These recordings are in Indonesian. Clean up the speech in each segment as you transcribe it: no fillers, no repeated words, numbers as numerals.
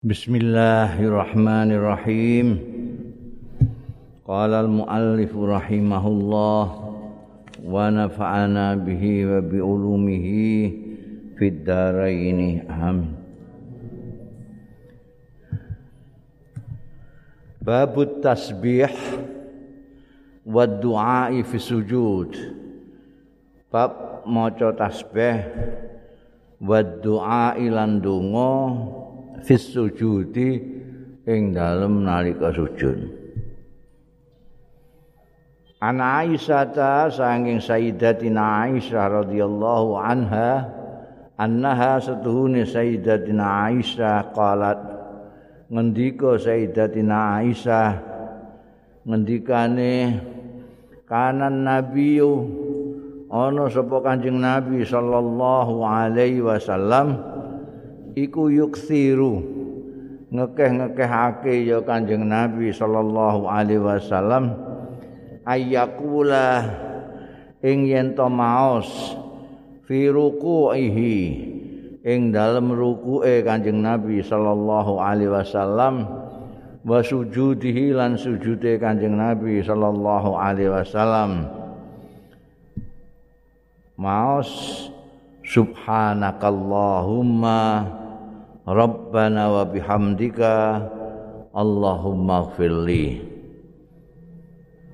Bismillahirrahmanirrahim. Qala al-muallif rahimahullah wa nafa'ana bihi wa bi ulumihi fid dharain. Amin. Babut tasbih wa du'a fi sujud. Bab maca tasbih wa du'a lan donga fis sujudi ing dalem nalika sujud. An Aisyah saking Sayyidatina Aisyah radhiyallahu anha annaha satuhune Sayyidatina Aisyah qalat ngendika Sayyidatina Aisyah ngendikane kanan nabiyu ana sapa Kanjeng Nabi sallallahu alaihi wasallam iku yuksiru ngekeh-ngekehake ya Kanjeng Nabi sallallahu alaihi wasallam ayyakula ing yen to maos fi ruku'ihi ing dalem rukuke Kanjeng Nabi sallallahu alaihi wasallam wa sujudihi lan sujude Kanjeng Nabi sallallahu alaihi wasallam maos Subhanakallahumma Rabbana wa bihamdika Allahumma maghfirli.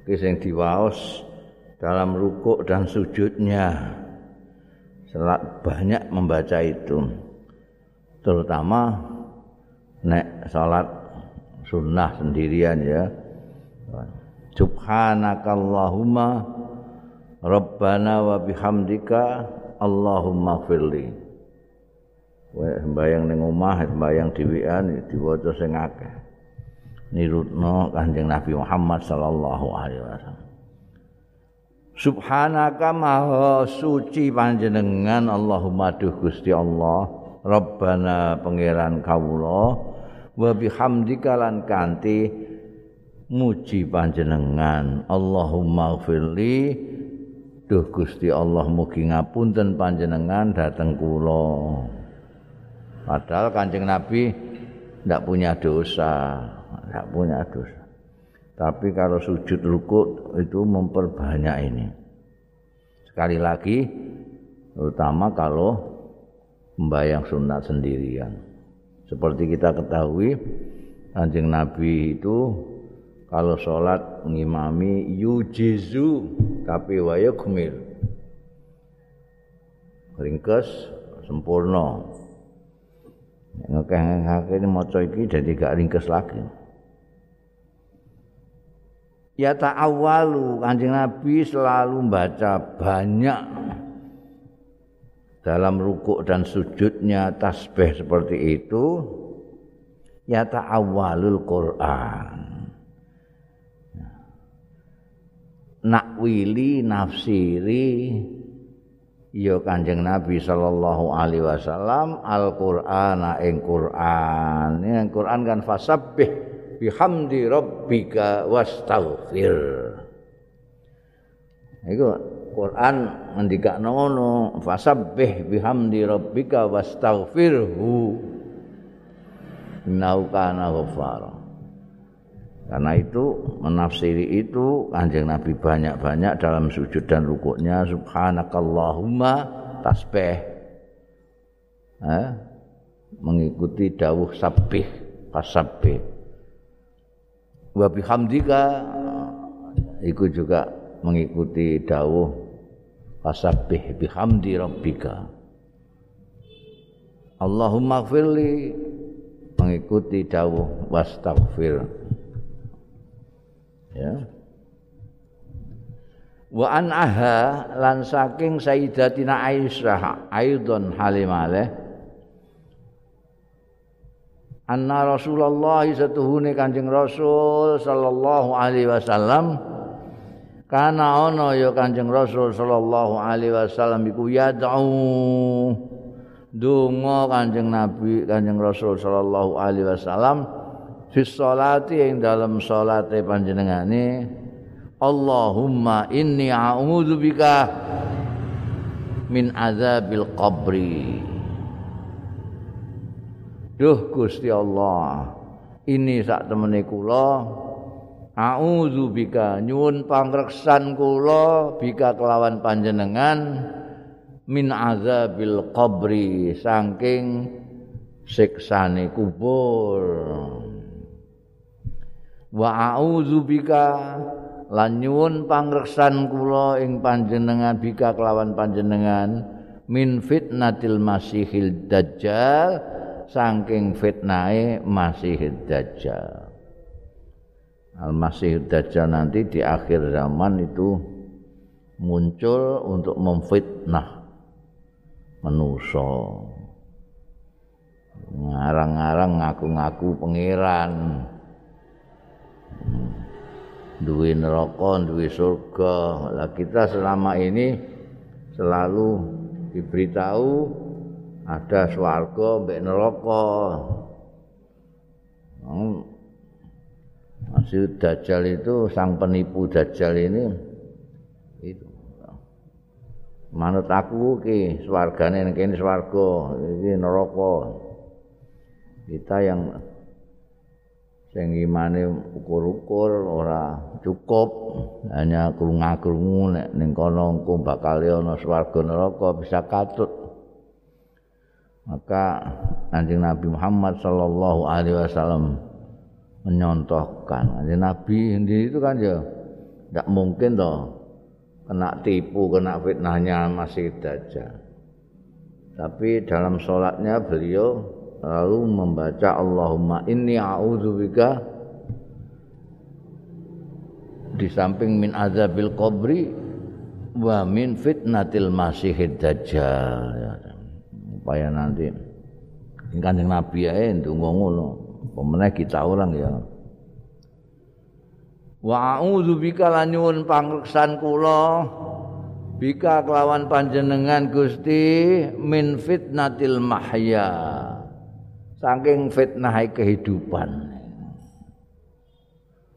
Iki sing diwaos dalam rukuk dan sujudnya. Selak banyak membaca itu. Terutama nek salat sunnah sendirian ya. Subhanakallahumma Rabbana wa bihamdika Allahumma maghfirli. Sembayang ning omah, sembayang dhewean diwaca sing akeh. Nirutno Kanjeng Nabi Muhammad sallallahu alaihi wasallam. Subhanaka maha suci panjenengan Allahumma duh Gusti Allah, Rabbana pangeran kawula wa bihamdika lan kanthi muji panjenengan Allahumma ghfirli duh Gusti Allah mugi ngapunten panjenengan dhateng kula. Padahal Kanjeng Nabi tidak punya dosa, Tapi kalau sujud rukuk itu memperbanyak ini. Sekali lagi, terutama kalau membayang sunat sendirian. Seperti kita ketahui, Kanjeng Nabi itu kalau sholat mengimami yujizu tapi waya gumil. Ringkes sempurna. Ngekeh-ngekeh ini moco iki jadi gak ringkes lagi. Ya ta'awalu, Kanjeng Nabi selalu baca banyak dalam rukuk dan sujudnya tasbih seperti itu. Ya ta'awalul Quran. Nakwili nafsiri ya Kanjeng Nabi sallallahu alaihi wasallam Al-Qur'ana ing Qur'an. Ing Qur'an kan fasabbih bihamdi rabbika wastaghfir. Iku Qur'an ngendikakno ngono, fasabbih bihamdi rabbika wastaghfirhu. Innahu kana ghafara. Karena itu menafsiri itu Kanjeng Nabi banyak-banyak dalam sujud dan rukuknya Subhanakallahumma tasbih mengikuti dawuh sabbih fasabbih wa bihamdika iku juga mengikuti dawuh fasabbih bihamdi rabbika Allahumma maghfirli mengikuti dawuh wastaghfir. Ya. Wa an aha lan saking Sayyidatina Aisyah aidon halimale anna Rasulullah satuhune Kanjeng Rasul sallallahu alaihi wasallam kana ono ya Kanjeng Rasul sallallahu alaihi wasallam iku yad'u donga Kanjeng Nabi Kanjeng Rasul sallallahu alaihi wasallam fi sholati yang dalam sholati panjenengane Allahumma inni a'udzubika min azabil qabri Duh Gusti Allah, ini sak temene kula, a'udzubika nyuwun pangreksan kula bika kelawan panjenengan min azabil qabri saking siksane kubur. Wa a'udzubika lan nyuwun pangreksan kula ing panjenengan bika kelawan panjenengan min fitnatil masihil dajjal saking fitnahe Masihil dajjal. Al-Masihil dajjal nanti di akhir zaman itu muncul untuk memfitnah manusia. Ngarang-ngarang ngaku-ngaku pangeran. Duwe neraka, duwe surga. Lah kita selama ini selalu diberitahu ada swarga mbek neraka. Masih dajjal itu sang penipu dajjal ini itu. Manut aku ki swargane kene swarga, iki neraka. Kita yang imane ukur-ukur ora cukup, hanya krungu-krungu nek ning kono engko bakal ana swarga neraka bisa katut. Maka Kanjeng Nabi Muhammad Sallallahu alaihi wasallam menyontohkan. Kanjeng Nabi sendiri itu kan ya tidak mungkin toh kena tipu, kena fitnahnya Masih Dajjal. Tapi dalam sholatnya beliau lalu membaca Allahumma inni a'udzubika di samping min azabil qabri wa min fitnatil masihid dajjal. Supaya nanti Kanjeng Nabi ae ndonga ngono pemeneh kita orang ya wa a'udzubika lan nyuwun pangreksan kula bika kelawan panjenengan Gusti min fitnatil mahya saking fitnahe kehidupan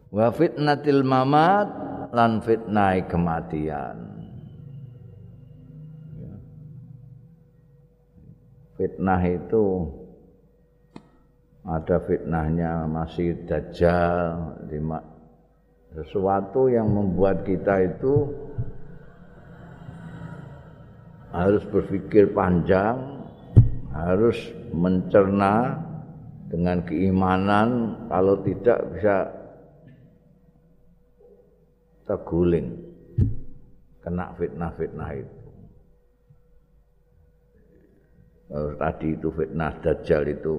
wa fitnatil mamat lan fitnahe kematian. Fitnah itu ada fitnahnya masih dajjal, sesuatu yang membuat kita itu harus berpikir panjang, harus mencerna dengan keimanan, kalau tidak bisa terguling kena fitnah-fitnah itu. Tadi itu fitnah dajjal itu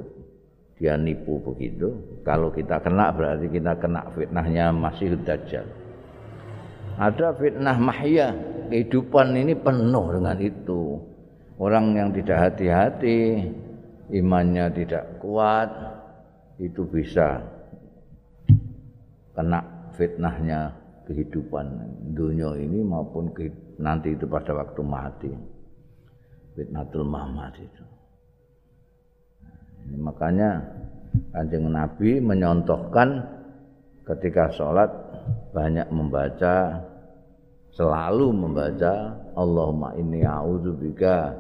dia nipu begitu. Kalau kita kena berarti kita kena fitnahnya Masih Dajjal. Ada fitnah mahya, kehidupan ini penuh dengan itu. Orang yang tidak hati-hati, imannya tidak kuat, itu bisa kena fitnahnya kehidupan dunia ini maupun nanti itu pada waktu mati. Fitnatul Mahmad itu. Ini makanya Kanjeng Nabi menyontohkan ketika sholat banyak membaca, selalu membaca Allahumma inni a'udzubika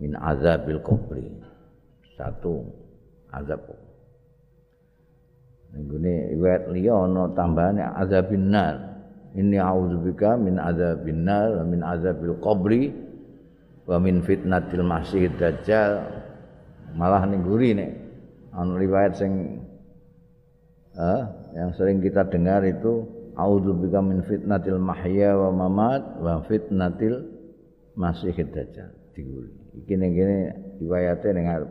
min azabil qabri. Satu azab. Ini riwayat liya ana tambahane azabin nar. Inni a'udzubika min azabin nar wa min azabil qabri. Wa min fitnatil masih dajjal. Malah ningguri nek ana riwayat sing yang sering kita dengar itu a'udzubika min fitnatil mahya wa mamat wa fitnatil masih dajjal. Diguri. Iki ning kene riwayate ning arep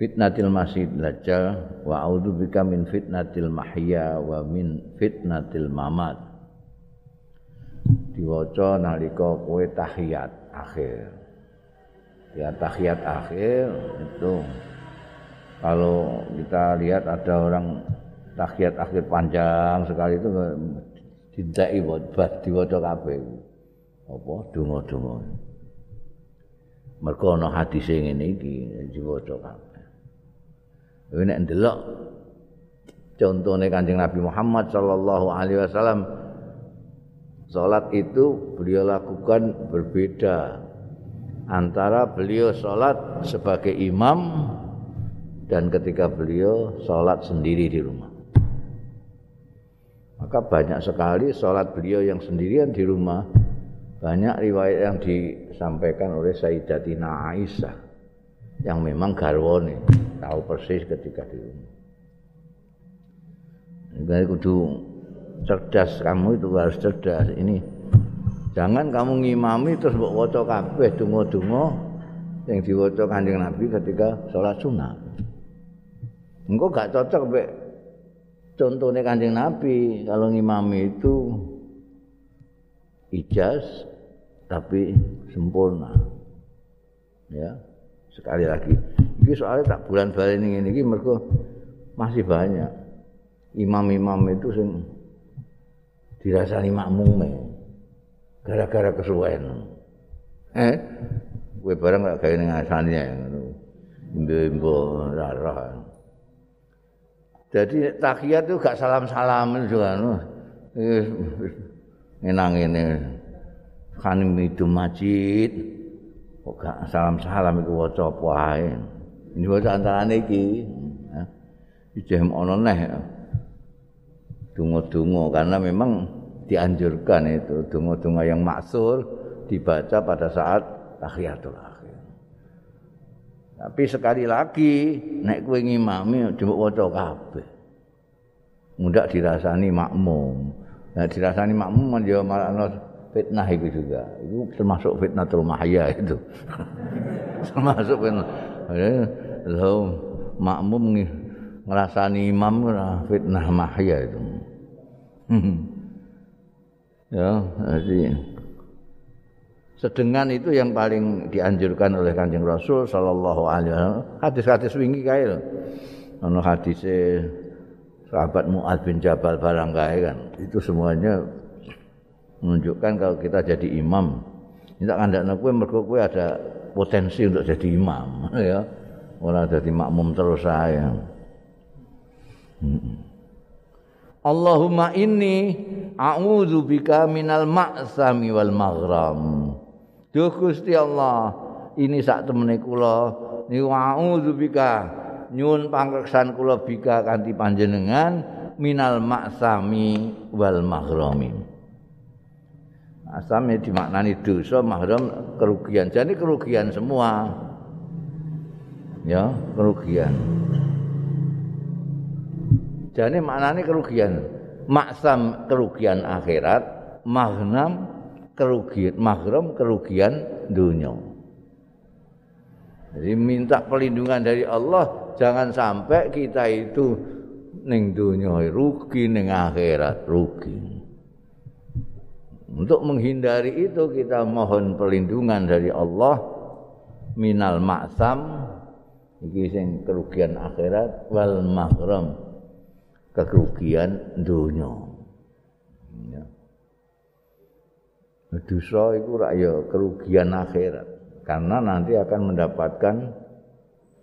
fitnatil masih dajjal wa a'udzubika min fitnatil mahya wa min fitnatil mamat. Diwaca nalika kowe tahiyat akhir. Ya tahiyat akhir itu kalau kita lihat ada orang tahiyat akhir panjang sekali itu didai diwaca kabeh. Apa donga-donga. Mergo ana hadis sing ngene iki diwaca kabeh. Kowe nek ndelok contone Kanjeng Nabi Muhammad Sallallahu alaihi wasallam sholat itu beliau lakukan berbeda antara beliau sholat sebagai imam dan ketika beliau sholat sendiri di rumah. Maka banyak sekali sholat beliau yang sendirian di rumah. Banyak riwayat yang disampaikan oleh Sayyidatina Aisyah yang memang garwane, tahu persis ketika di rumah. Jadi kudu cerdas, kamu itu harus cerdas. Ini jangan kamu ngimami terus mbok waca kabeh donga-donga yang diwaca Kanjeng Nabi ketika sholat sunat. Engko gak cocok mbek contone Kanjeng Nabi. Kalau ngimami itu ijaz tapi sempurna, ya. Sekali lagi ini soalnya tak bulan balik ini mereka masih banyak imam-imam itu yang dirasani makmumnya gara-gara kesuwen. Gue barang gak kayak ngasannya imbo-imbo rara. Jadi takhiyat itu gak salam-salaman juga ngenang-ngenang kanim itu masjid kok gak salam-salam iku waca apa ae ini waca antarane iki ya ijeh ana neh donga-donga karena memang dianjurkan itu donga-donga yang maksur dibaca pada saat tahiyatul akhir. Tapi sekali lagi nek kowe ngimami njupuk waca kabeh mundak dirasani makmum. Nah, dirasani makmum dia malah fitnah itu juga. Itu termasuk fitnah termahaya itu. Termasuk fitnah. Loh, makmum ngerasani imam fitnah mahaya itu. Ya, jadi sedengan itu yang paling dianjurkan oleh Kanjeng Rasul Sallallahu alaihi wasallam. Hadis-hadis wingi kae lho. Ono hadise sahabat Mu'adz bin Jabal barangkali kan itu semuanya menunjukkan kalau kita jadi imam kita kandakna kowe mergo kowe ada potensi untuk jadi imam ya ora dadi makmum terus ae. Allahumma inni a'udzubika minal ma'sami wal maghram. Duh Gusti Allah, ini sak temene kula niku a'udzubika nyun pangreksan kula bika kanthi panjenengan minal maksami wal mahrami. Maksam dimaknani dosa, mahram kerugian. Jadi kerugian semua. Ya, kerugian. Jadi maknane kerugian. Maksam kerugian akhirat, mahnam kerugian, mahram kerugian dunia. Jadi minta perlindungan dari Allah. Jangan sampai kita itu ning dunya rugi, ning akhirat rugi. Untuk menghindari itu kita mohon perlindungan dari Allah minal ma'sam iki sing kerugian akhirat wal mahram kerugian dunya. Ya. Dosa iku rak ya kerugian akhirat karena nanti akan mendapatkan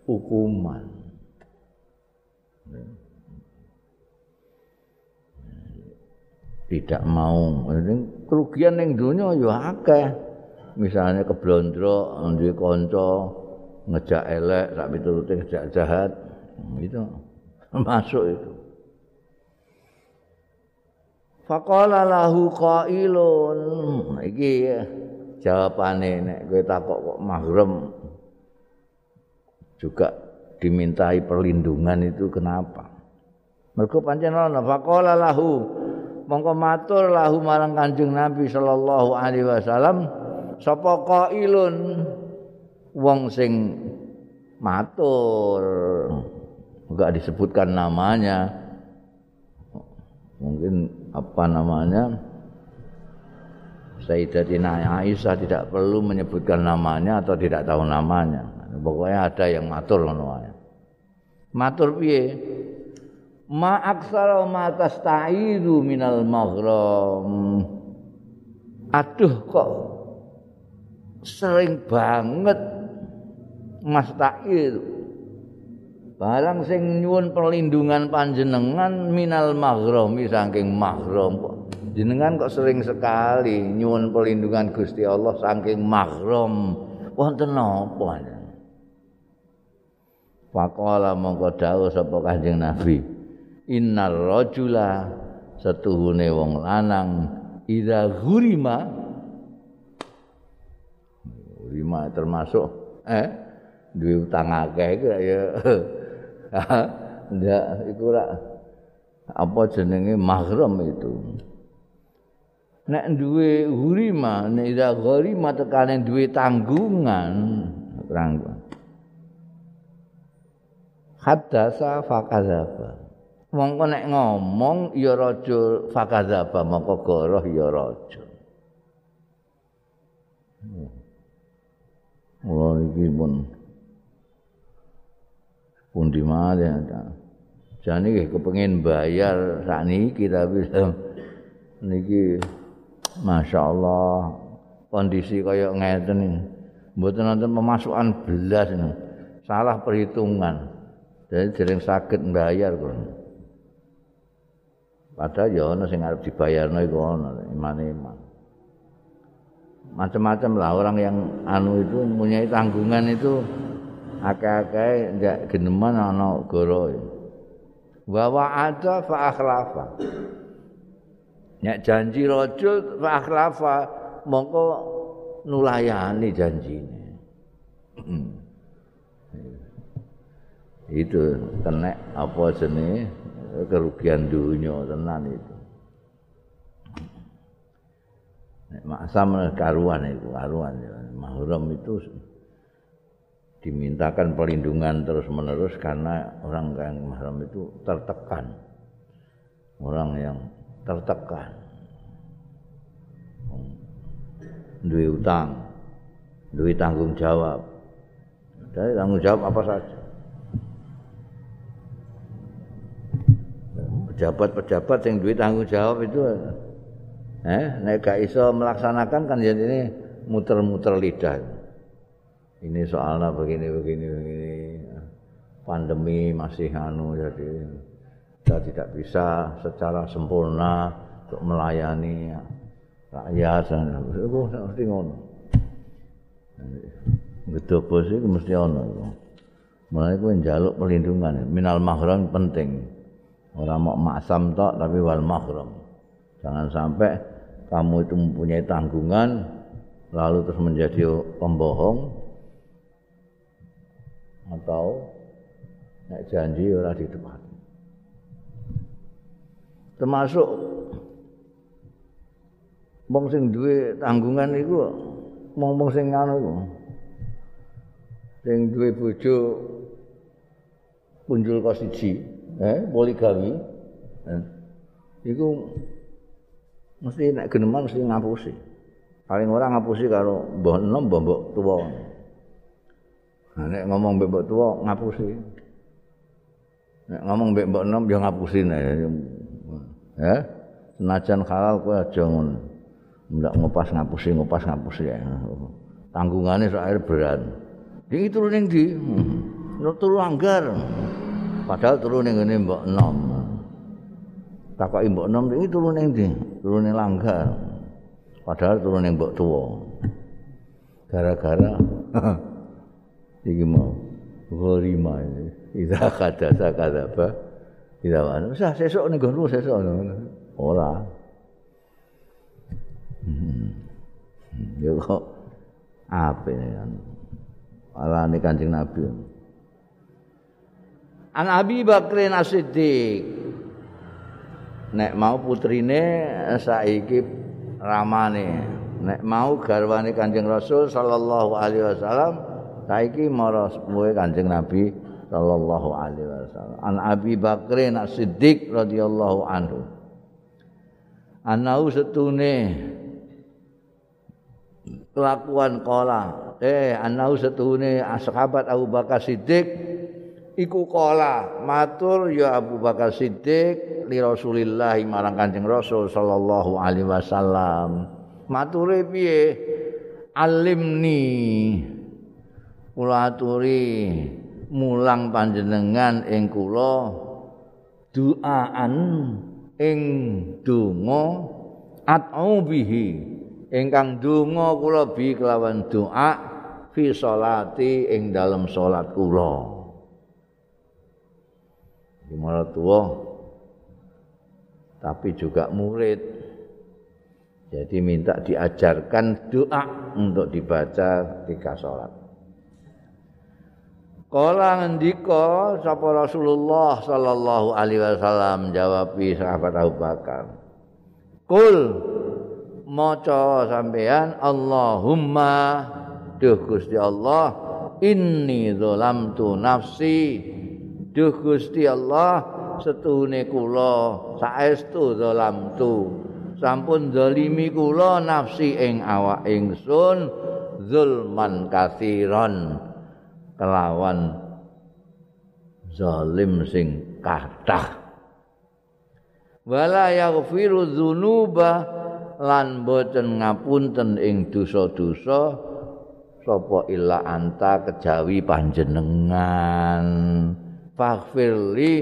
hukuman. Tidak mau kerugian yang dunia ya akeh, misalnya keblondrok duwe kanca ngejak elek sak miturute ngejak jahat gitu masuk itu. Faqala lahu qailun iki jawabane nek kowe takok kok mahram juga dimintai perlindungan itu kenapa? Mergo pancen ana faqala lahu mongko matur lahu marang Kanjeng Nabi sallallahu alaihi wasallam sapa qailun wong sing matur enggak disebutkan namanya mungkin apa namanya Sayyidatina Aisyah tidak perlu menyebutkan namanya atau tidak tahu namanya. Pokoknya ada yang matur ngono. Matur piye? Ma aksara ma tasta'idu minal maghram. Aduh kok sering banget masta'id. Barang sing nyuwun perlindungan panjenengan minal maghram saking maghram kok. Jenengan kok sering sekali nyuwun perlindungan Gusti Allah saking maghram. Wonten napa? Faqala mongko dawuh sapa Kanjeng Nabi, innar rajula setuhune wong lanang idza hurima, hurima termasuk duwe utang akeh iku ya ndak iku ra apa jenenge mahram itu. Nek duwe hurima, nek idza hurima tekane duwe tanggungan, tanggungan. Hadasa fakadzaba. Mongko nek ngomong ya raja fakadzaba, mongko goroh ya raja. Wah iki pun pundi malih ta. Jane nggih kepengin bayar sakniki tapi niki masyaallah kondisi kaya ngeten iki. Mboten wonten pemasukan belas niku. Salah perhitungan. Jadi dereng sakit mbayar kok. Padahal ya ana sing arep dibayarno iku ana iman-iman. Macam-macam lah orang yang anu itu punya tanggungan itu akeh-akeh ndak geneman ana goro. Wa wa'ada fa akhlafa. Nek janji raja fa akhlafa mongko nulayani janjine. Itu kena apa jenis kerugian dunia tenan itu. Maksam karuan itu, karuan mahram itu dimintakan perlindungan terus-menerus karena orang yang mahram itu tertekan. Orang yang tertekan duwe utang, duwe tanggung jawab. Jadi tanggung jawab apa saja. Pejabat-pejabat yang duit tanggung jawab itu nek gak iso melaksanakan kan jadi ini muter-muter lidah. Ini soalnya begini pandemi masih jadi kita tidak bisa secara sempurna untuk melayani rakyat dan itu mesti ngono. Gedobos itu mesti ono. Mulane kowe njaluk perlindungan minal mahram penting. Orang mau maksam tok tapi wal mahram. Jangan sampai kamu itu mempunyai tanggungan lalu terus menjadi pembohong atau nek janji ora ditepati. Termasuk wong sing duwe tanggungan iku wong sing ngono iku. Sing duwe bojo punjul ka siji. Poligami iku mesti nek geneman mesti ngapusi. Paling ora ngapusi karo mbok enom mbok tuwa. Nah nek ngomong mbek mbok tuwa ngapusi. Nek ngomong mbek mbok enom ya ngapusi nek. Senajan halal kowe aja ngono. Ndak ngopas ngapusi. Tanggungane soal berat. Iki turu ning ndi? Turu anggar. Padahal turu ning ngene mbok enom. Takoki mbok enom iki turu ning ndi? Turu ning langgar. Padahal turu ning mbok tuwa. Gara-gara iki mau gharima iki. Ida kadasa kadapa. Ida wan. Wis sesuk ning nggonku sesuk ngono. Ora. Ya kok ape kan. Alane Kanjeng Nabi. An Abi Bakar Siddiq. Nek mau putrine saiki ramane. Nek mau garwane Kanjeng Rasul sallallahu alaihi wasallam saiki mara sepuhe Kanjeng Nabi sallallahu alaihi wasallam. An Abi Bakar Siddiq radhiyallahu anhu. Ana setune kelakuan kala. Ana setune sahabat Abu Bakar Siddiq iku qala matur ya Abu Bakar Siddiq li Rasulillah marang Kanjeng Rasul sallallahu alaihi wasallam mature piye alimni kula aturi mulang panjenengan ing kula duaan ing donga at'u bihi ingkang donga kula bi kelawan doa fi salati ing dalem salat kula. maratuwa tapi juga murid. Jadi minta diajarkan doa untuk dibaca ketika sholat. Kala ngendika sapa Rasulullah sallallahu alaihi wasallam, jawabi sahabat Abu Bakar. Kul maca sampean Allahumma, duh Gusti Allah, inni zalamtu nafsi, duh Gusti Allah, setuhune kula saestu zalamtu, sampun zalimi kula nafsi ing awak ingsun zulman katsiran, kelawan zalim sing kathah. Wala yaghfiru dzunuba, lan boten ngapunten ing dosa-dosa sapa illa anta kejawi panjenengan. Faghfirli,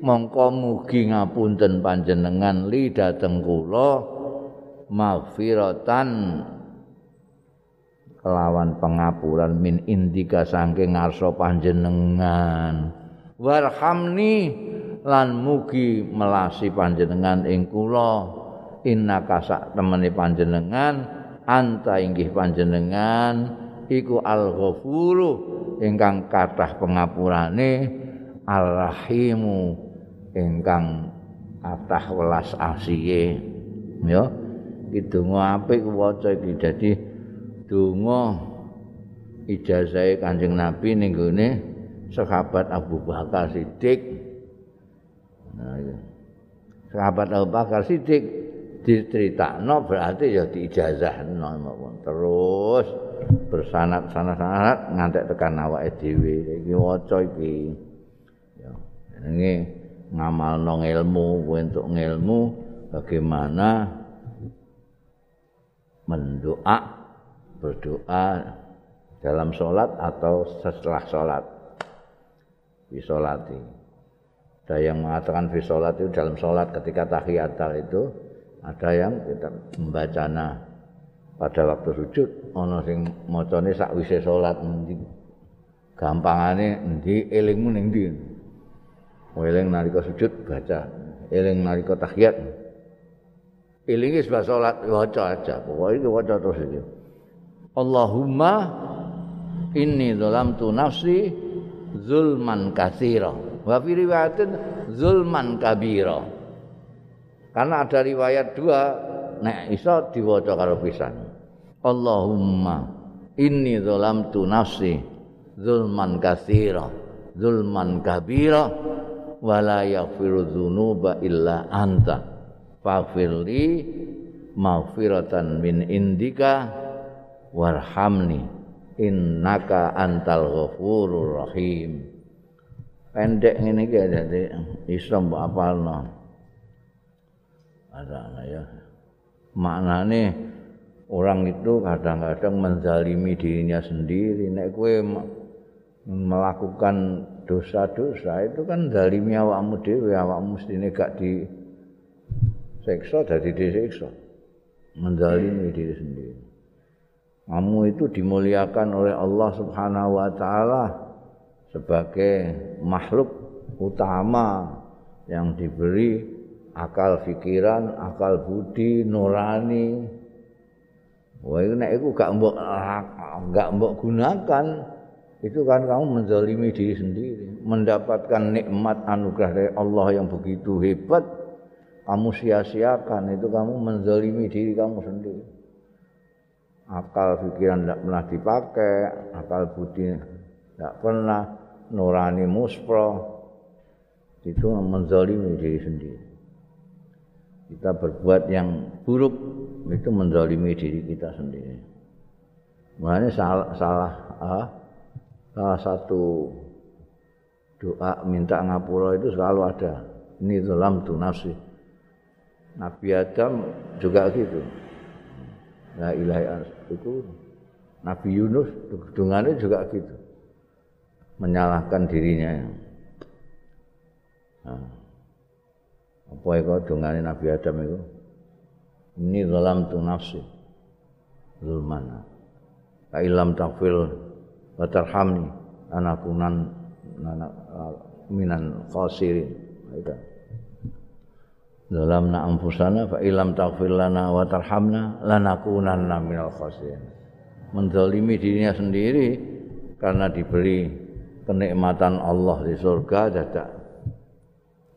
mongko mugi ngapunten panjenengan li dhateng kula maghfiratan, kelawan pengapuran min indika saking ngarsa panjenengan. Warhamni, lan mugi melasi panjenengan ing kula, innaka sak temene panjenengan anta inggih panjenengan iku al-ghafuru ingkang kathah pengapurane, al-rahimu ingkang kathah welas asihe. Ya kidonga apik waca iki dadi donga ijazah Kanjeng Nabi ning gone sahabat Abu Bakar Siddiq. Nah, sahabat Abu Bakar Siddiq diceritakno berarti ya diijazahno mawon. Terus bersanad-sanad nganti tekan awake dhewe. Iki waca iki. Ya, jenenge ngamalno ilmu, untuk ilmu bagaimana mendoa, berdoa dalam sholat atau setelah sholat. Fi sholati, ada yang mengatakan fi sholat itu dalam sholat ketika tahiyatul itu, ada yang kita membacana pada waktu sujud, ono sing macane sakwise sholat. Endi gampangane endi, elingmu ning ndi, eling nalika sujud baca, eling nalika tahiyat, elingi sebab sholat waca aja, pokoknya waca terus itu. Allahumma inni zalamtu nafsi zulman katsira, wa fi riwayatin zulman kabira. Karena ada riwayat dua, nek iso diwaca karo pisan. Allahumma inni zalamtu nafsi zulman katsira, zulman kabira, wa la yaghfiru dzunuba illa anta, faghfirli maghfiratan min indika warhamni innaka antal ghafurur rahim. Pendek ngene iki dadi iso mbok apalno. Ana ya. Maknane orang itu kadang-kadang menzalimi dirinya sendiri. Nek kowe melakukan dosa-dosa itu kan zalimi awakmu dhewe, awakmu mestine gak disiksa dadi disiksa. Menzalimi diri sendiri. Kamu itu dimuliakan oleh Allah Subhanahu wa taala sebagai makhluk utama yang diberi akal pikiran, akal budi, nurani. Wah, nek iku gak mbok gunakan, itu kan kamu menzalimi diri sendiri. Mendapatkan nikmat anugerah dari Allah yang begitu hebat, kamu sia-siakan, itu kamu menzalimi diri kamu sendiri. Akal pikiran tidak pernah dipakai, akal budi tidak pernah, nurani muspro, itu menzalimi diri sendiri. Kita berbuat yang buruk itu menzalimi diri kita sendiri. Makanya salah satu doa minta ngapura itu selalu ada. Ini dalam tunasi. Nabi Adam juga gitu. La ilaha illallah itu. Nabi Yunus dungannya juga gitu, menyalahkan dirinya. Nah, apa itu dungannya Nabi Adam itu? Ini zalamtu nafsi zulman, la ilam takfir wa tarhamni anakunan minan khasirin. kita. Zalamna anfusana fa illam taghfir lana wa tarhamna lanakunanna minal khasirin. Menzalimi dirinya sendiri karena diberi kenikmatan Allah di surga dadak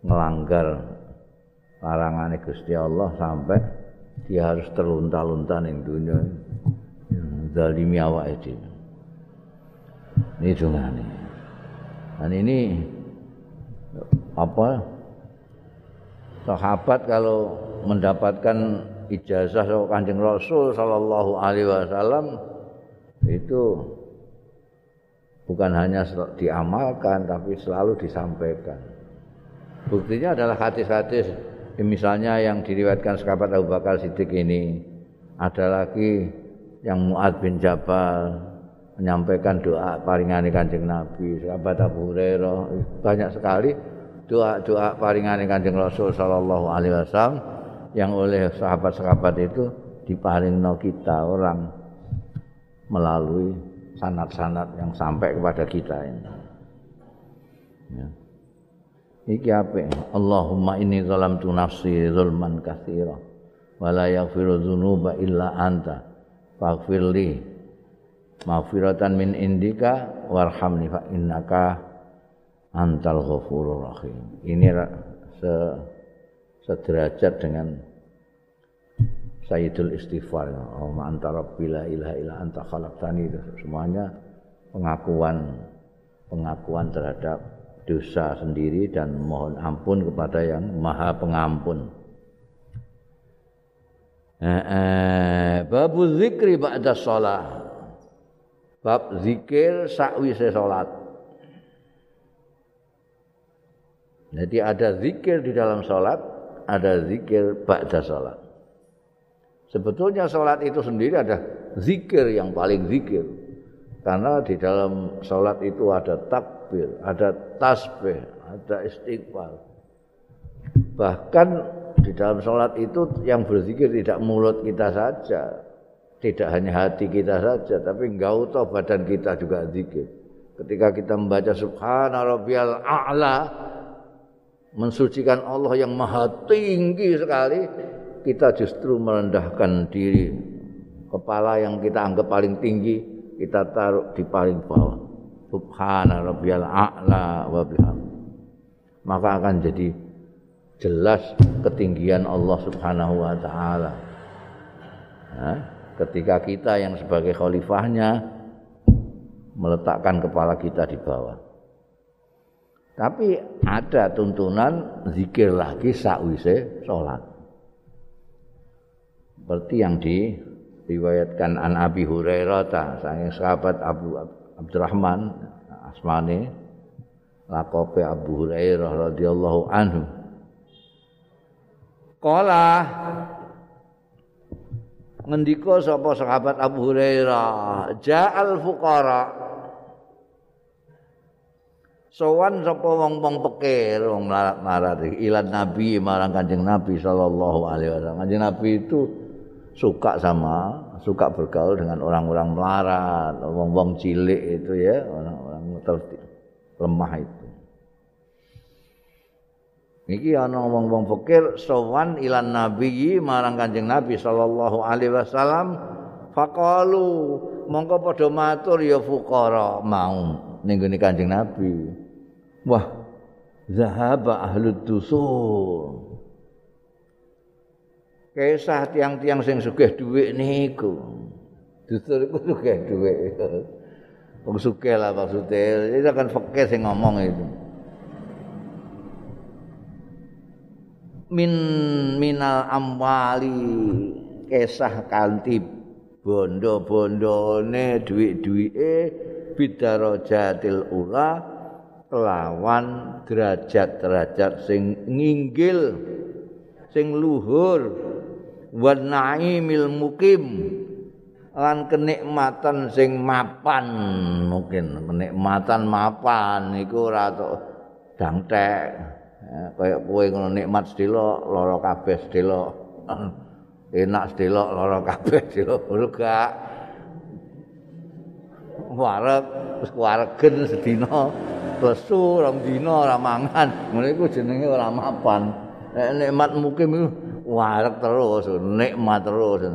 melanggar larangane Gusti Allah sampai dia harus terlunta-lunta ning dunya. Zalimi awake dhewe. Ini dungane. Dan ini apa? Sahabat kalau mendapatkan ijazah dari Kanjeng Rasul Sallallahu alaihi wasallam itu bukan hanya diamalkan tapi selalu disampaikan. Buktinya adalah hadis-hadis, misalnya yang diriwayatkan sahabat Abu Bakar Siddiq ini, ada lagi yang Mu'adz bin Jabal menyampaikan doa paringane Kanjeng Nabi, sahabat Abu Hurairah, banyak sekali doa-doa paringane Kanjeng Rasul Sallallahu alaihi wasallam yang oleh sahabat-sahabat itu diparingno kita orang melalui sanad-sanad yang sampai kepada kita ini. Ya. Iki ape? Allahumma inni zalamtu nafsi zulman katsira wa la yaghfiru dzunuba illa anta faghfirli maghfiratan min indika warhamni fa innaka antal ghafurur rahim. Ini sederajat dengan sayyidul istighfar. Allahumma anta rabbi la ilaha illa anta khalaqtani. Semuanya pengakuan terhadap dosa sendiri dan mohon ampun kepada yang Maha Pengampun. Babu zikri ba'da shalah. Bab zikir sakwise salat. Jadi ada zikir di dalam sholat, ada zikir ba'da sholat. Sebetulnya sholat itu sendiri ada zikir yang paling zikir. Karena di dalam sholat itu ada takbir, ada tasbih, ada istighfar. Bahkan di dalam sholat itu yang berzikir tidak mulut kita saja. Tidak hanya hati kita saja, tapi gauta badan kita juga zikir. Ketika kita membaca Subhana Rabbiyal A'la, mensucikan Allah yang maha tinggi sekali, kita justru merendahkan diri. Kepala yang kita anggap paling tinggi, kita taruh di paling bawah. Subhana rabbiyal a'la wa bihamdih. Maka akan jadi jelas ketinggian Allah Subhanahu wa ta'ala. Nah, ketika kita yang sebagai khalifahnya meletakkan kepala kita di bawah. Tapi ada tuntunan zikir lagi sakwise sholat. Seperti yang diriwayatkan an Abi Hurairah, sang sahabat Abu Abdurrahman asmane lakope Abu Hurairah radhiyallahu anhu. Qala ngendika sapa sahabat Abu Hurairah, ja'al fuqara. Sowan sapa wong-wong pikir, wong larat-larat iki ilat Nabi marang Kanjeng Nabi sallallahu alaihi wasallam. Kanjeng Nabi itu suka bergaul dengan orang-orang melarat, wong-wong cilik itu ya, orang-orang lemah itu. Niki ana wong-wong pikir sowan ilat Nabi marang Kanjeng Nabi sallallahu alaihi wasallam, faqalu mongko padha matur ya fuqara mau ning gone Kanjeng Nabi. Wah, zahaba ahlud dusur. Kisah tiang-tiang sing sugih dhuwit niku. Dusur iku sugih dhuwit. Wong sugih lah maksudnya. Itu kan fakih sing ngomong itu. Minal amwali, kisah kanthi bondo-bondone dhuwit-dhuwite bidarajatil ula. Lawan derajat-derajat sing nginggil, sing luhur, wan naimil mukim, lan kenikmatan sing mapan, mungkin kenikmatan mapan iku ora tok dangtek kaya kowe ngono nikmat sedelok lara kabeh sedelok enak sedelok lara kabeh sedelok ora wareg wis waregen sedina blesu, ora dina, ora mangan. Ngono iku jenenge ora mapan. Nek nikmat mukim iku wareg terus, nikmat terus.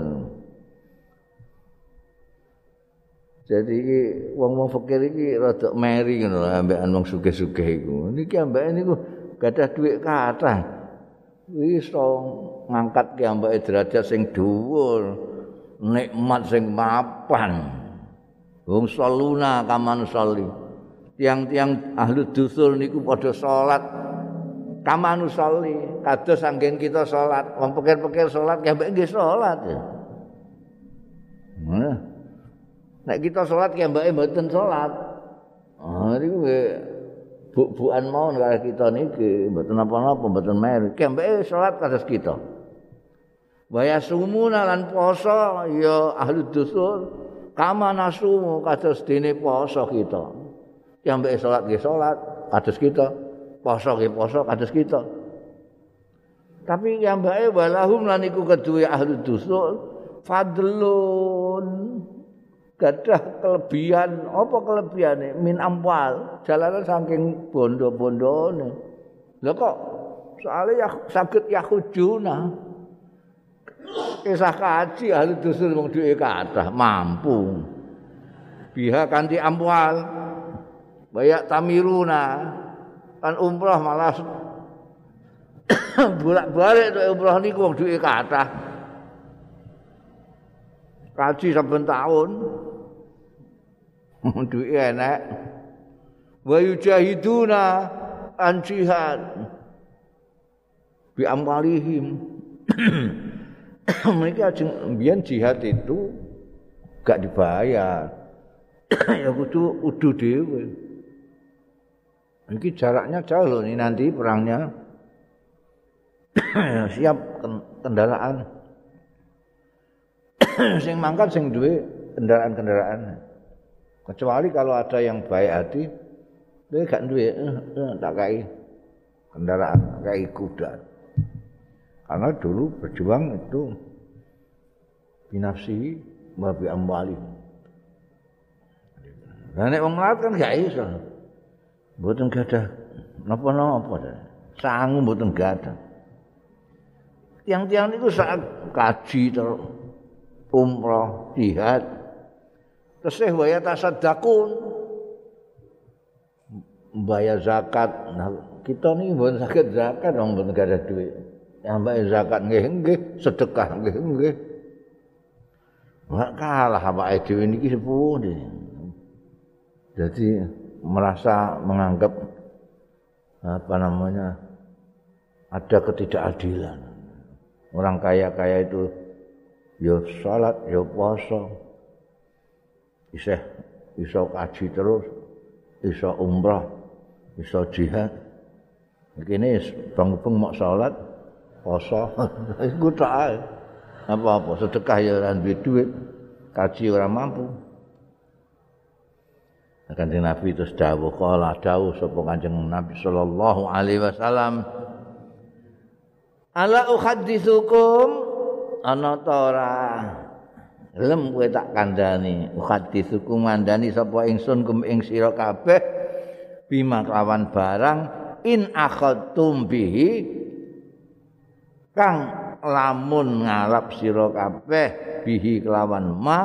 Jadi iki wong-wong fakir iki rada meri ngono lho ambekan wong sugih-sugih iku. Niki ambeke niku gadah dhuwit kathah. Iso ngangkat ki ambeke derajat sing dhuwur, nikmat sing mapan. Wong saluna kaman soli. Tiang-tiang ahli dusul niku padha salat kaman soli. Kados anggen kita salat, wong pikir-pikir salat ki ambeke nggih salat. Nah. Nek kita sholat ya mbake mboten sholat. Ah niku buk-bukan mawon kalih kita niki, mboten napa-napa, mboten mari. Ki mbake sholat kados kita. Waya sumuna lan poso ya ahli dusul, kama nasumu kados dene poso kita. Ki mbake sholat nggih sholat kados kita, poso nggih poso kados kita. Tapi ki mbake walahum lan iku kedue ahli dusul fadlun. Gadah kelebihan, apa kelebihane? Min amwal, jalanan saking bondo-bondone. Lha kok soalnya saged yahujuna. Kisah kaji ahli dusun wong duwe kathah mampu. Biha kanthi amwal. Bayak tamiruna. Kan umrah malah bolak-balik tok umrah niku wong duwe kathah. Kaji saben taun. Duwe enak wa yujahiduna an jihad bi amwalihim. Mereka ajeng mbiyen jihad itu gak dibayar. Ya kudu udu dhewe. Iki jaraknya jauh loh ini nanti perangnya. Siap kendaraan. Sing mangkat sing duwe kendaraan-kendaraan. Kecuali kalau ada yang baik hati, dia gak duit, tak kai kendaraan, kai kuda. Karena dulu berjuang itu binafsihi wa bi amwalih. Lah nek wong melarat kan gak iso. Mboten gadah napa-napa. Sangu mboten gadah. Tiang-tiang niku saat kaji terus umrah, jihad. Tesih waya tasaddaqun bayar zakat. Nah, kita ni bukan sakit zakat, orang bukan gak ada duit. Yang bayar zakat nggih, sedekah nggih. Wah kalah awake dhewe niki sepuh. Jadi merasa menganggap ada ketidakadilan. Orang kaya-kaya itu ya salat, ya puasa. Iso kaji terus, iso umrah, iso jihad. Begini bang-bang mau sholat, poso, itu tak apa-apa, sedekah ya orang duit, kaji orang mampu. Kanjeng Nabi terus dawuh, qala dawuh sapa Kanjeng Nabi sallallahu alaihi wasallam, ala uhadditsukum ana tora lem kowe tak kandhani ukhadhi suku mandani sapa ingsun kum ing sira kabeh bima lawan barang in akhadtum bihi kang lamun ngalap sira kabeh bihi kelawan ma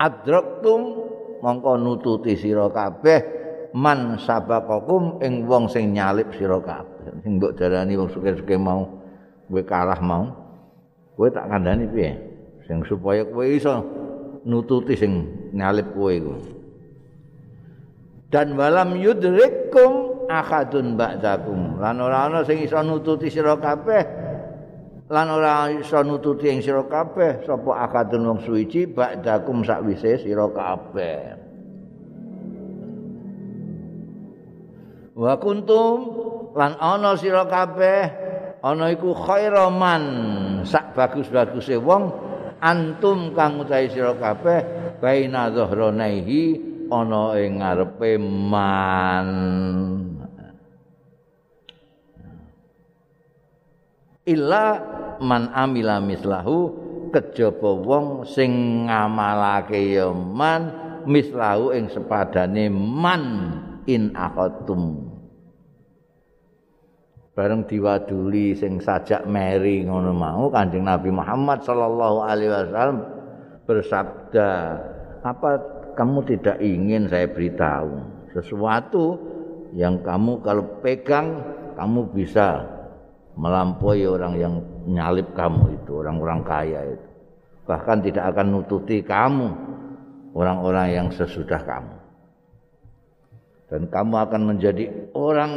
adraktum mongko nututi sira kabeh man sabaqakum ing wong sing nyalip sira kabeh sing mbok darani wong sugih-sugih mau kowe kalah mau kowe tak kandhani piye sing supaya kowe iso nututi sing nyalip kowe iku. Dan walam yudrikum akadun ba'dakum. Lan ora ana sing iso nututi sira kabeh. Lan ora iso nututi ing sira kabeh sapa akadun wong suwiji ba'dakum sakwise sira kabeh. Wa kuntum lan ana sira kabeh ana iku khairaman sak bagus-baguse wong antum kang utahe sira kabeh baina dhahronaihi ana ing ngarepe man illa man amila mislahu kejaba wong sing ngamalake ya man mislahu ing sepadane man in akhadtum. Bareng diwaduli sing sajak meri ngono mau, Kanjeng Nabi Muhammad sallallahu alaihi wasallam bersabda, "Apa kamu tidak ingin saya beritahu sesuatu yang kamu kalau pegang kamu bisa melampaui orang yang nyalip kamu itu, orang-orang kaya itu. Bahkan tidak akan nututi kamu orang-orang yang sesudah kamu. Dan kamu akan menjadi orang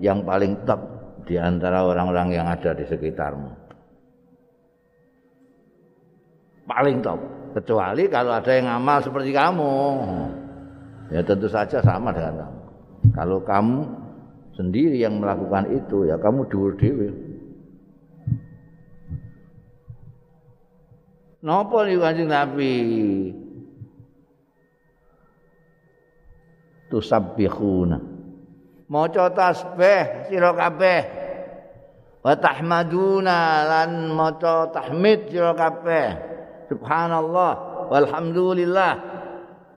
yang paling top di antara orang-orang yang ada di sekitarmu. Paling top, kecuali kalau ada yang amal seperti kamu. Ya tentu saja sama dengan kamu. Kalau kamu sendiri yang melakukan itu, ya kamu dhuwur dhewe. Napa niku Kanjeng Nabi? Tusabbihuna. Maca tasbih sira kabeh. Wa tahmaduna lan maca tahmid sira kabeh. Subhanallah walhamdulillah.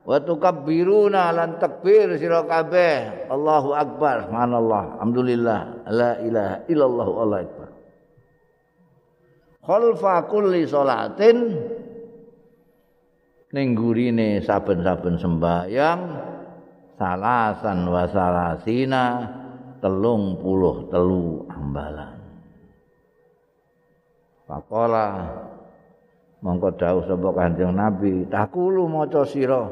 Wa tukabbiruna lan takbir sira kabeh. Allahu akbar. Subhanallah. Alhamdulillah. La ilaha illallah Allahu akbar. Khalfa kulli sholatin ning gurine saben-saben sembahyang salasan wa salasina 33 ambalan. Faqala mongko dawuh sapa Kanjeng Nabi, takulu maca sira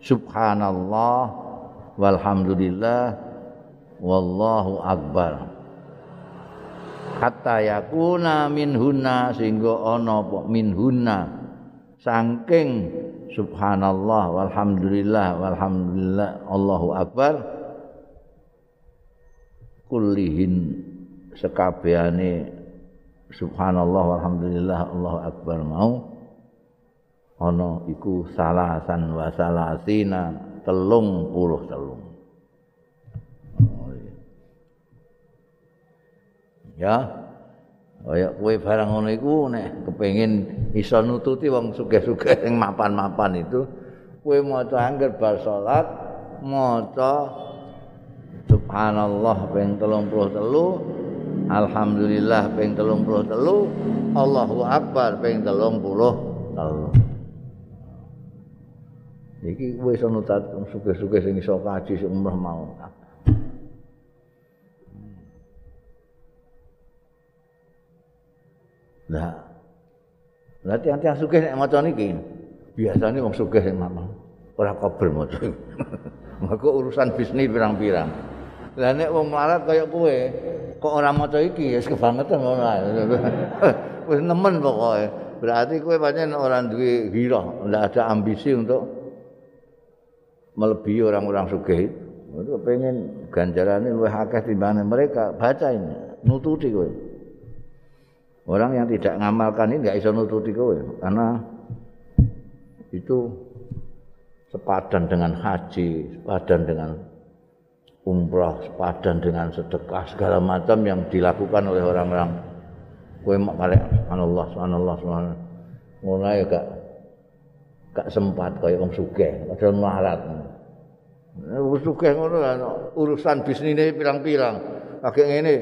subhanallah walhamdulillah wallahu akbar. Hatta yakuna minhunna sehingga ana apa minhunna saking subhanallah walhamdulillah walhamdulillah Allahu akbar kullihin sekabehane subhanallah walhamdulillah Allahu akbar mau ana iku salasan wa salasina 33. Ya, kaya kowe barang ngono iku nek kepengin iso nututi wong sugih-sugih sing mapan-mapan itu, kowe maca angger bar salat, maca subhanallah ping 33, alhamdulillah ping 33, Allahu akbar ping 33. Iki kowe iso nutat sugih-sugih sing iso kaji sing umrah mau. Nah, berarti tiang-tiang sugih nek maca niki biasane wong sugih sing mamang ora kober maca. Maka urusan bisnis pirang-pirang. Lah nek wong melarat kaya kowe kok ora maca iki wis kebangetan ora. Wis nemen pokoke. Berarti kowe pancen ora duwe ghirah, ndak ada ambisi untuk melebihi orang-orang sugih itu. Itu pengen ganjarane luwih akeh timbang mereka. Baca ini, nututi kowe. Orang yang tidak ngamalkan ini enggak bisa nututi kowe karena itu sepadan dengan haji, sepadan dengan umrah, sepadan dengan sedekah segala macam yang dilakukan oleh orang-orang kowe mak karek subhanallah subhanallah subhanallah. Ngono ya gak sempat kaya wong sugih, padha melarat. Wong sugih ngono urusan bisnisnya pirang-pirang. Kagek ngene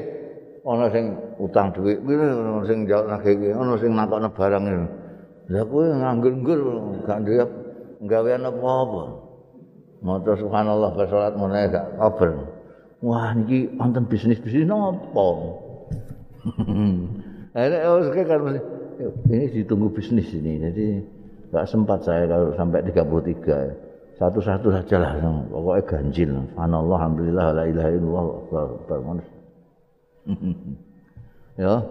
ana sing utang dhuwit, ana sing njaluk nagih, ana sing nakokno barang. Lah kowe nganggur-nggur gak duwe gawean apa-apa. Maca subhanallah bar salat meneh gak kabar. Wah niki wonten bisnis-bisnis napa? Arek wis karo ini ditunggu bisnis ini. Jadi gak sempat saya kalau sampai 33. Satu-satu sajalah pokoknya ganjil. Subhanallah alhamdulillah la ilaha illallah Allahu akbar. Ya,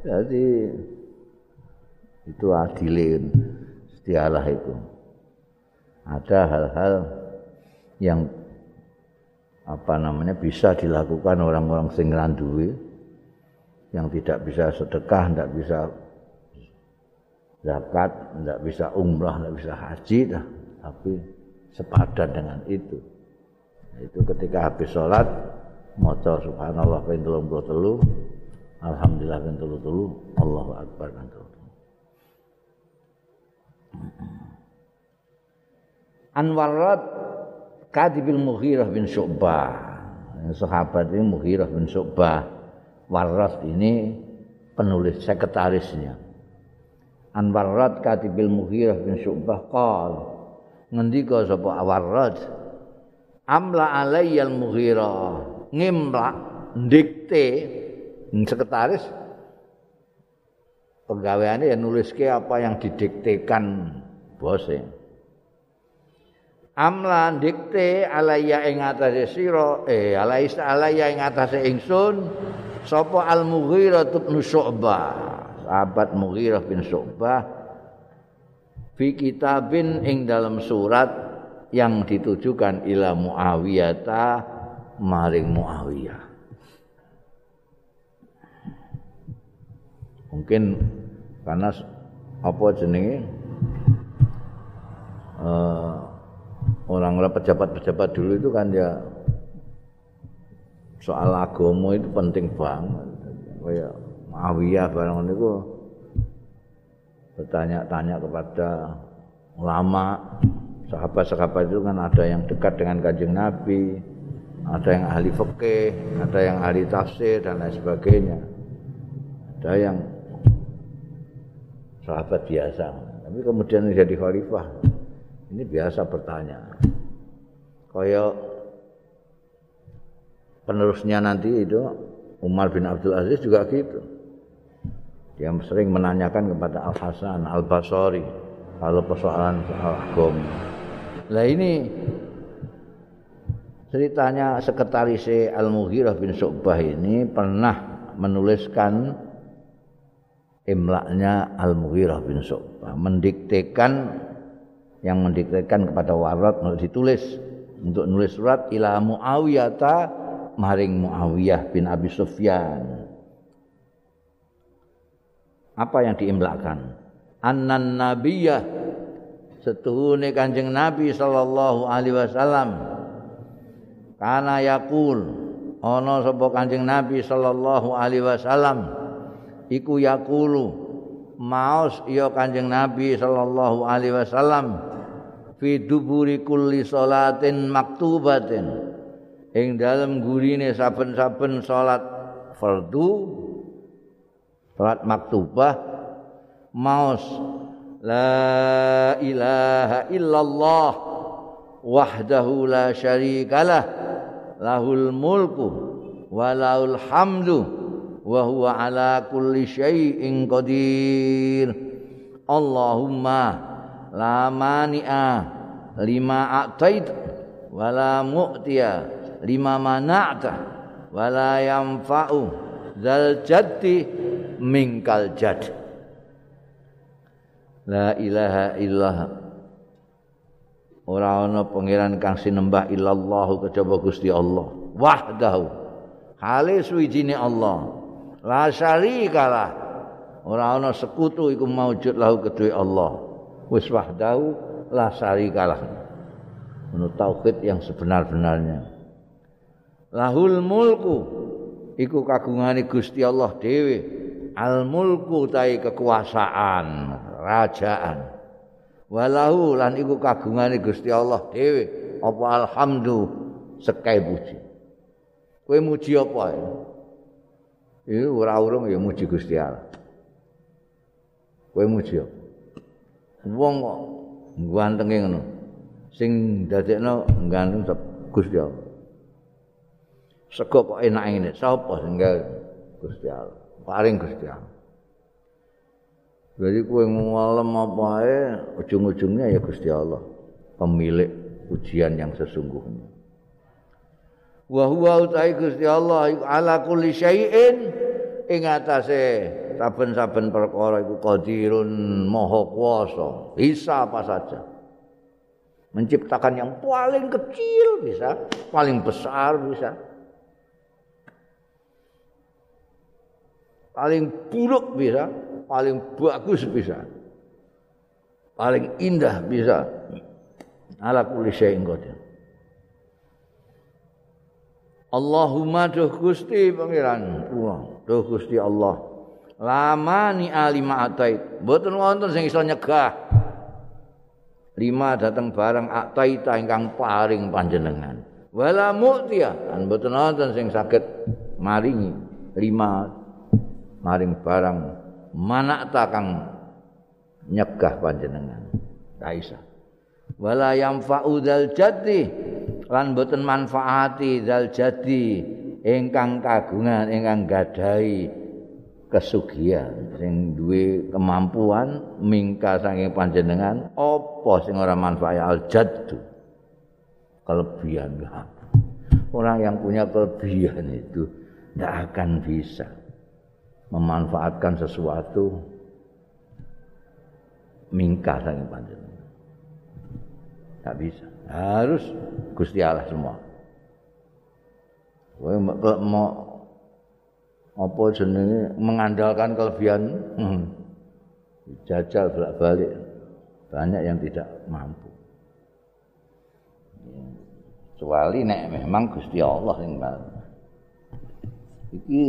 jadi itu adilin setialah itu. Ada hal-hal yang bisa dilakukan orang-orang sing randuwe, yang tidak bisa sedekah, tidak bisa zakat, tidak bisa umrah, tidak bisa haji, tapi sepadan dengan itu. Itu ketika habis sholat maca subhanallah ping 33, alhamdulillah ping 33, Allahu akbar ping 33. Anwarat Kadibil Mughirah bin Shu'bah. Sahabat ini Mughirah bin Shu'bah. Warrat ini penulis sekretarisnya. An Warrat katibil Mughirah bin Shu'bah qol. Ngendika sapa Warrat? Amla alayyal Mughirah. Ngimlak ndikte sekretaris penggaweane ya nuliske apa yang didiktekan bose. Amla ndikte alayya ing atase sira alayya ing atase ingsun sapa Al-Mughirah bin Shu'bah, sahabat Mughirah bin Shu'bah, fi kitabin ing dalam surat yang ditujukan ila Muawiyah ta maring Muawiyah. Mungkin karena apa jenenge orang-orang pejabat-pejabat dulu itu kan ya soal agama itu penting banget. Kayak Muawiyah barang niku bertanya-tanya kepada ulama, sahabat-sahabat itu kan ada yang dekat dengan Kanjeng Nabi, ada yang ahli fikih, ada yang ahli tafsir dan lain sebagainya. Ada yang sahabat biasa, tapi kemudian jadi khalifah. Ini biasa bertanya. Kayak penerusnya nanti itu Umar bin Abdul Aziz juga gitu. Dia sering menanyakan kepada Al-Hasan Al-Basri kalau persoalan agama. Nah ini ceritanya sekretaris Al-Mughirah bin Shu'bah ini pernah menuliskan imlaknya Al-Mughirah bin Shu'bah, mendiktekan yang mendiktekan kepada Warrat untuk ditulis, untuk nulis surat ila Muawiyah ta maring Muawiyah bin Abi Sufyan. Apa yang diimlakkan? Annan nabiyah, setuhune Kanjeng Nabi sallallahu alaihi wasallam, kana yaqul, ana sapa Kanjeng Nabi sallallahu alaihi wasallam iku yaqulu, maos ya Kanjeng Nabi sallallahu alaihi wasallam fi duburi kulli salatin maktubatin, ing dalem gurine saben-saben salat fardu, salat maktubah, maos la ilaha illallah wahdahu la syarikalah lahul mulku wa lahul hamdu wa huwa ala kulli syai'in qadir, Allahumma la mani'a lima a'tait wa la mu'tiya lima mana'ta wa la yanfa'u dzal jaddi minkal jadd. La ilaha illallah, ora ana pangeran kang sinembah illallahu kejaba Gusti Allah, wahdahu hale suwijine Allah, la syarikalah ora ana sekutu iku maujud lahu kedue Allah, wis wahdahu la syarikalah, menurut tauhid yang sebenar-benarnya. Lahul mulku iku kagungane Gusti Allah dhewe, al mulku tai kekuasaan, rajaan, walahu lan iku kagungane Gusti Allah dhewe apa alhamdu sekai puji. Kowe muji apa ya? Iki ora urung ya muji Gusti Allah. Kowe muji apa? Wong kok gantenge ngono. Sing dadekno ganteng Gusti Allah. Sego kok enake ngene, sapa sing gawe Gusti Allah. Paring Gusti Allah. Jadi kowe ngalem apa ae, ujung-ujungnya ya Gusti Allah, pemilik ujian yang sesungguhnya. Wa huwa ta'ala Gusti Allah ala kulli syai'in, ing atase saben-saben perkara iku qadirun, maha kuwasa, bisa apa saja. Menciptakan yang paling kecil bisa, paling besar bisa, paling buruk bisa, paling bagus bisa, paling indah bisa. Ala kulli syai'in qadir. Allahumma duh Gusti pangeran kula, duh Gusti Allah. Lamani alima atait. Mboten wonten sing iso nyegah. lima datang barang aktaita ingkang paring panjenengan. Wala mu'tiyah lan boten wonten sing saged maringi lima maring barang manakta kang nyegah panjenengan. Aisyah. Wala yanfa'u dzal jaddi lan boten manfaati dzal jaddi ingkang kagungan ingkang gadahi kesugihan sing duwe kemampuan mingka saking panjenengan apa sing ora manfaat al jaddu kelebihan. Orang yang punya kelebihan itu tidak akan bisa memanfaatkan sesuatu mingka saking panjenengan, tidak bisa, harus Gusti Allah semua. Kowe mau apa jenenge mengandalkan kelebihan jajal bolak-balik, banyak yang tidak mampu. Kecuali nek memang Gusti Allah sing mampu. Iki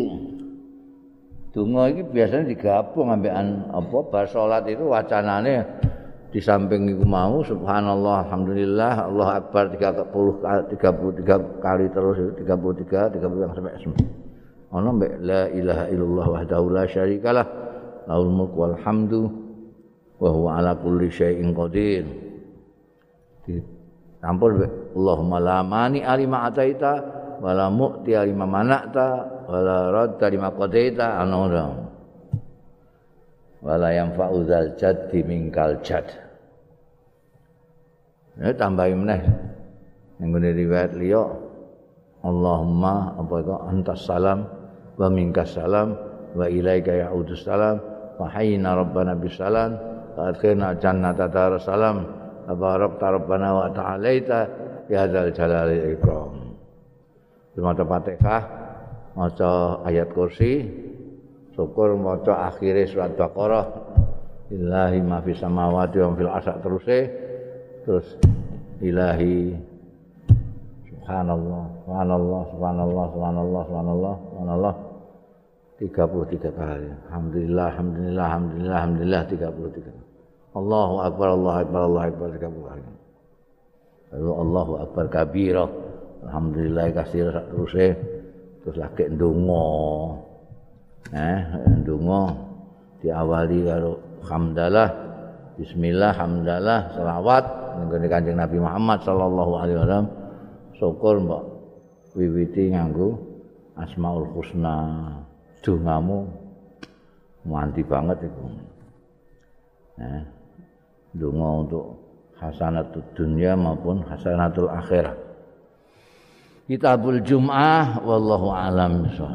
donga iki biasanya digabung ambekan apa bar salat itu wacanane di samping iku mau subhanallah alhamdulillah Allahu akbar 33 kali terus itu 33 sampai 9. Ana mbek la ilaha illallah wahdahu la syarikalah lahul mulku wal hamdu wa huwa ala kulli syai'in qadir. Ditampur mbek Allahumma la mani alima ataita wa la mu'ti alima mana'ta wa la radda alima qadaita ana wa la yanfa'u dzal jaddi minkal jadd. Ya tambahi meneh ning ngene riwayat liya Allahumma apa itu antas salam wa minkas salam wa ilaika ya'udus salam wa hayyina rabbana bisalam wa adkhirna jannata dar salam wa barakta rabbana wa ta'alaita ya dzal jalali ikram. Maca Fatihah, maca ayat kursi, syukur maca akhire surat Baqarah, Ilahi ma fis samawati wa fil ardh terus Ilahi Subhanallah, subhanallah, subhanallah, subhanallah, subhanallah, subhanallah 33 kali. Alhamdulillah, alhamdulillah, alhamdulillah, alhamdulillah 33. Allahu akbar, Allahu akbar, Allahu akbar 30 kali. Lalu Allahu akbar kabira. Alhamdulillah katsira teruse. Terus lagi ndonga. Ndonga diawali karo hamdalah, bismillah, hamdalah, selawat nggone Kanjeng Nabi Muhammad sallallahu alaihi wasallam. Syukur mbok wiwiti nganggo Asmaul Husna. Dongamu manti banget iku. Donga untuk hasanatud dunya maupun hasanatul akhirah. Kitabul Jum'ah wallahu a'lam.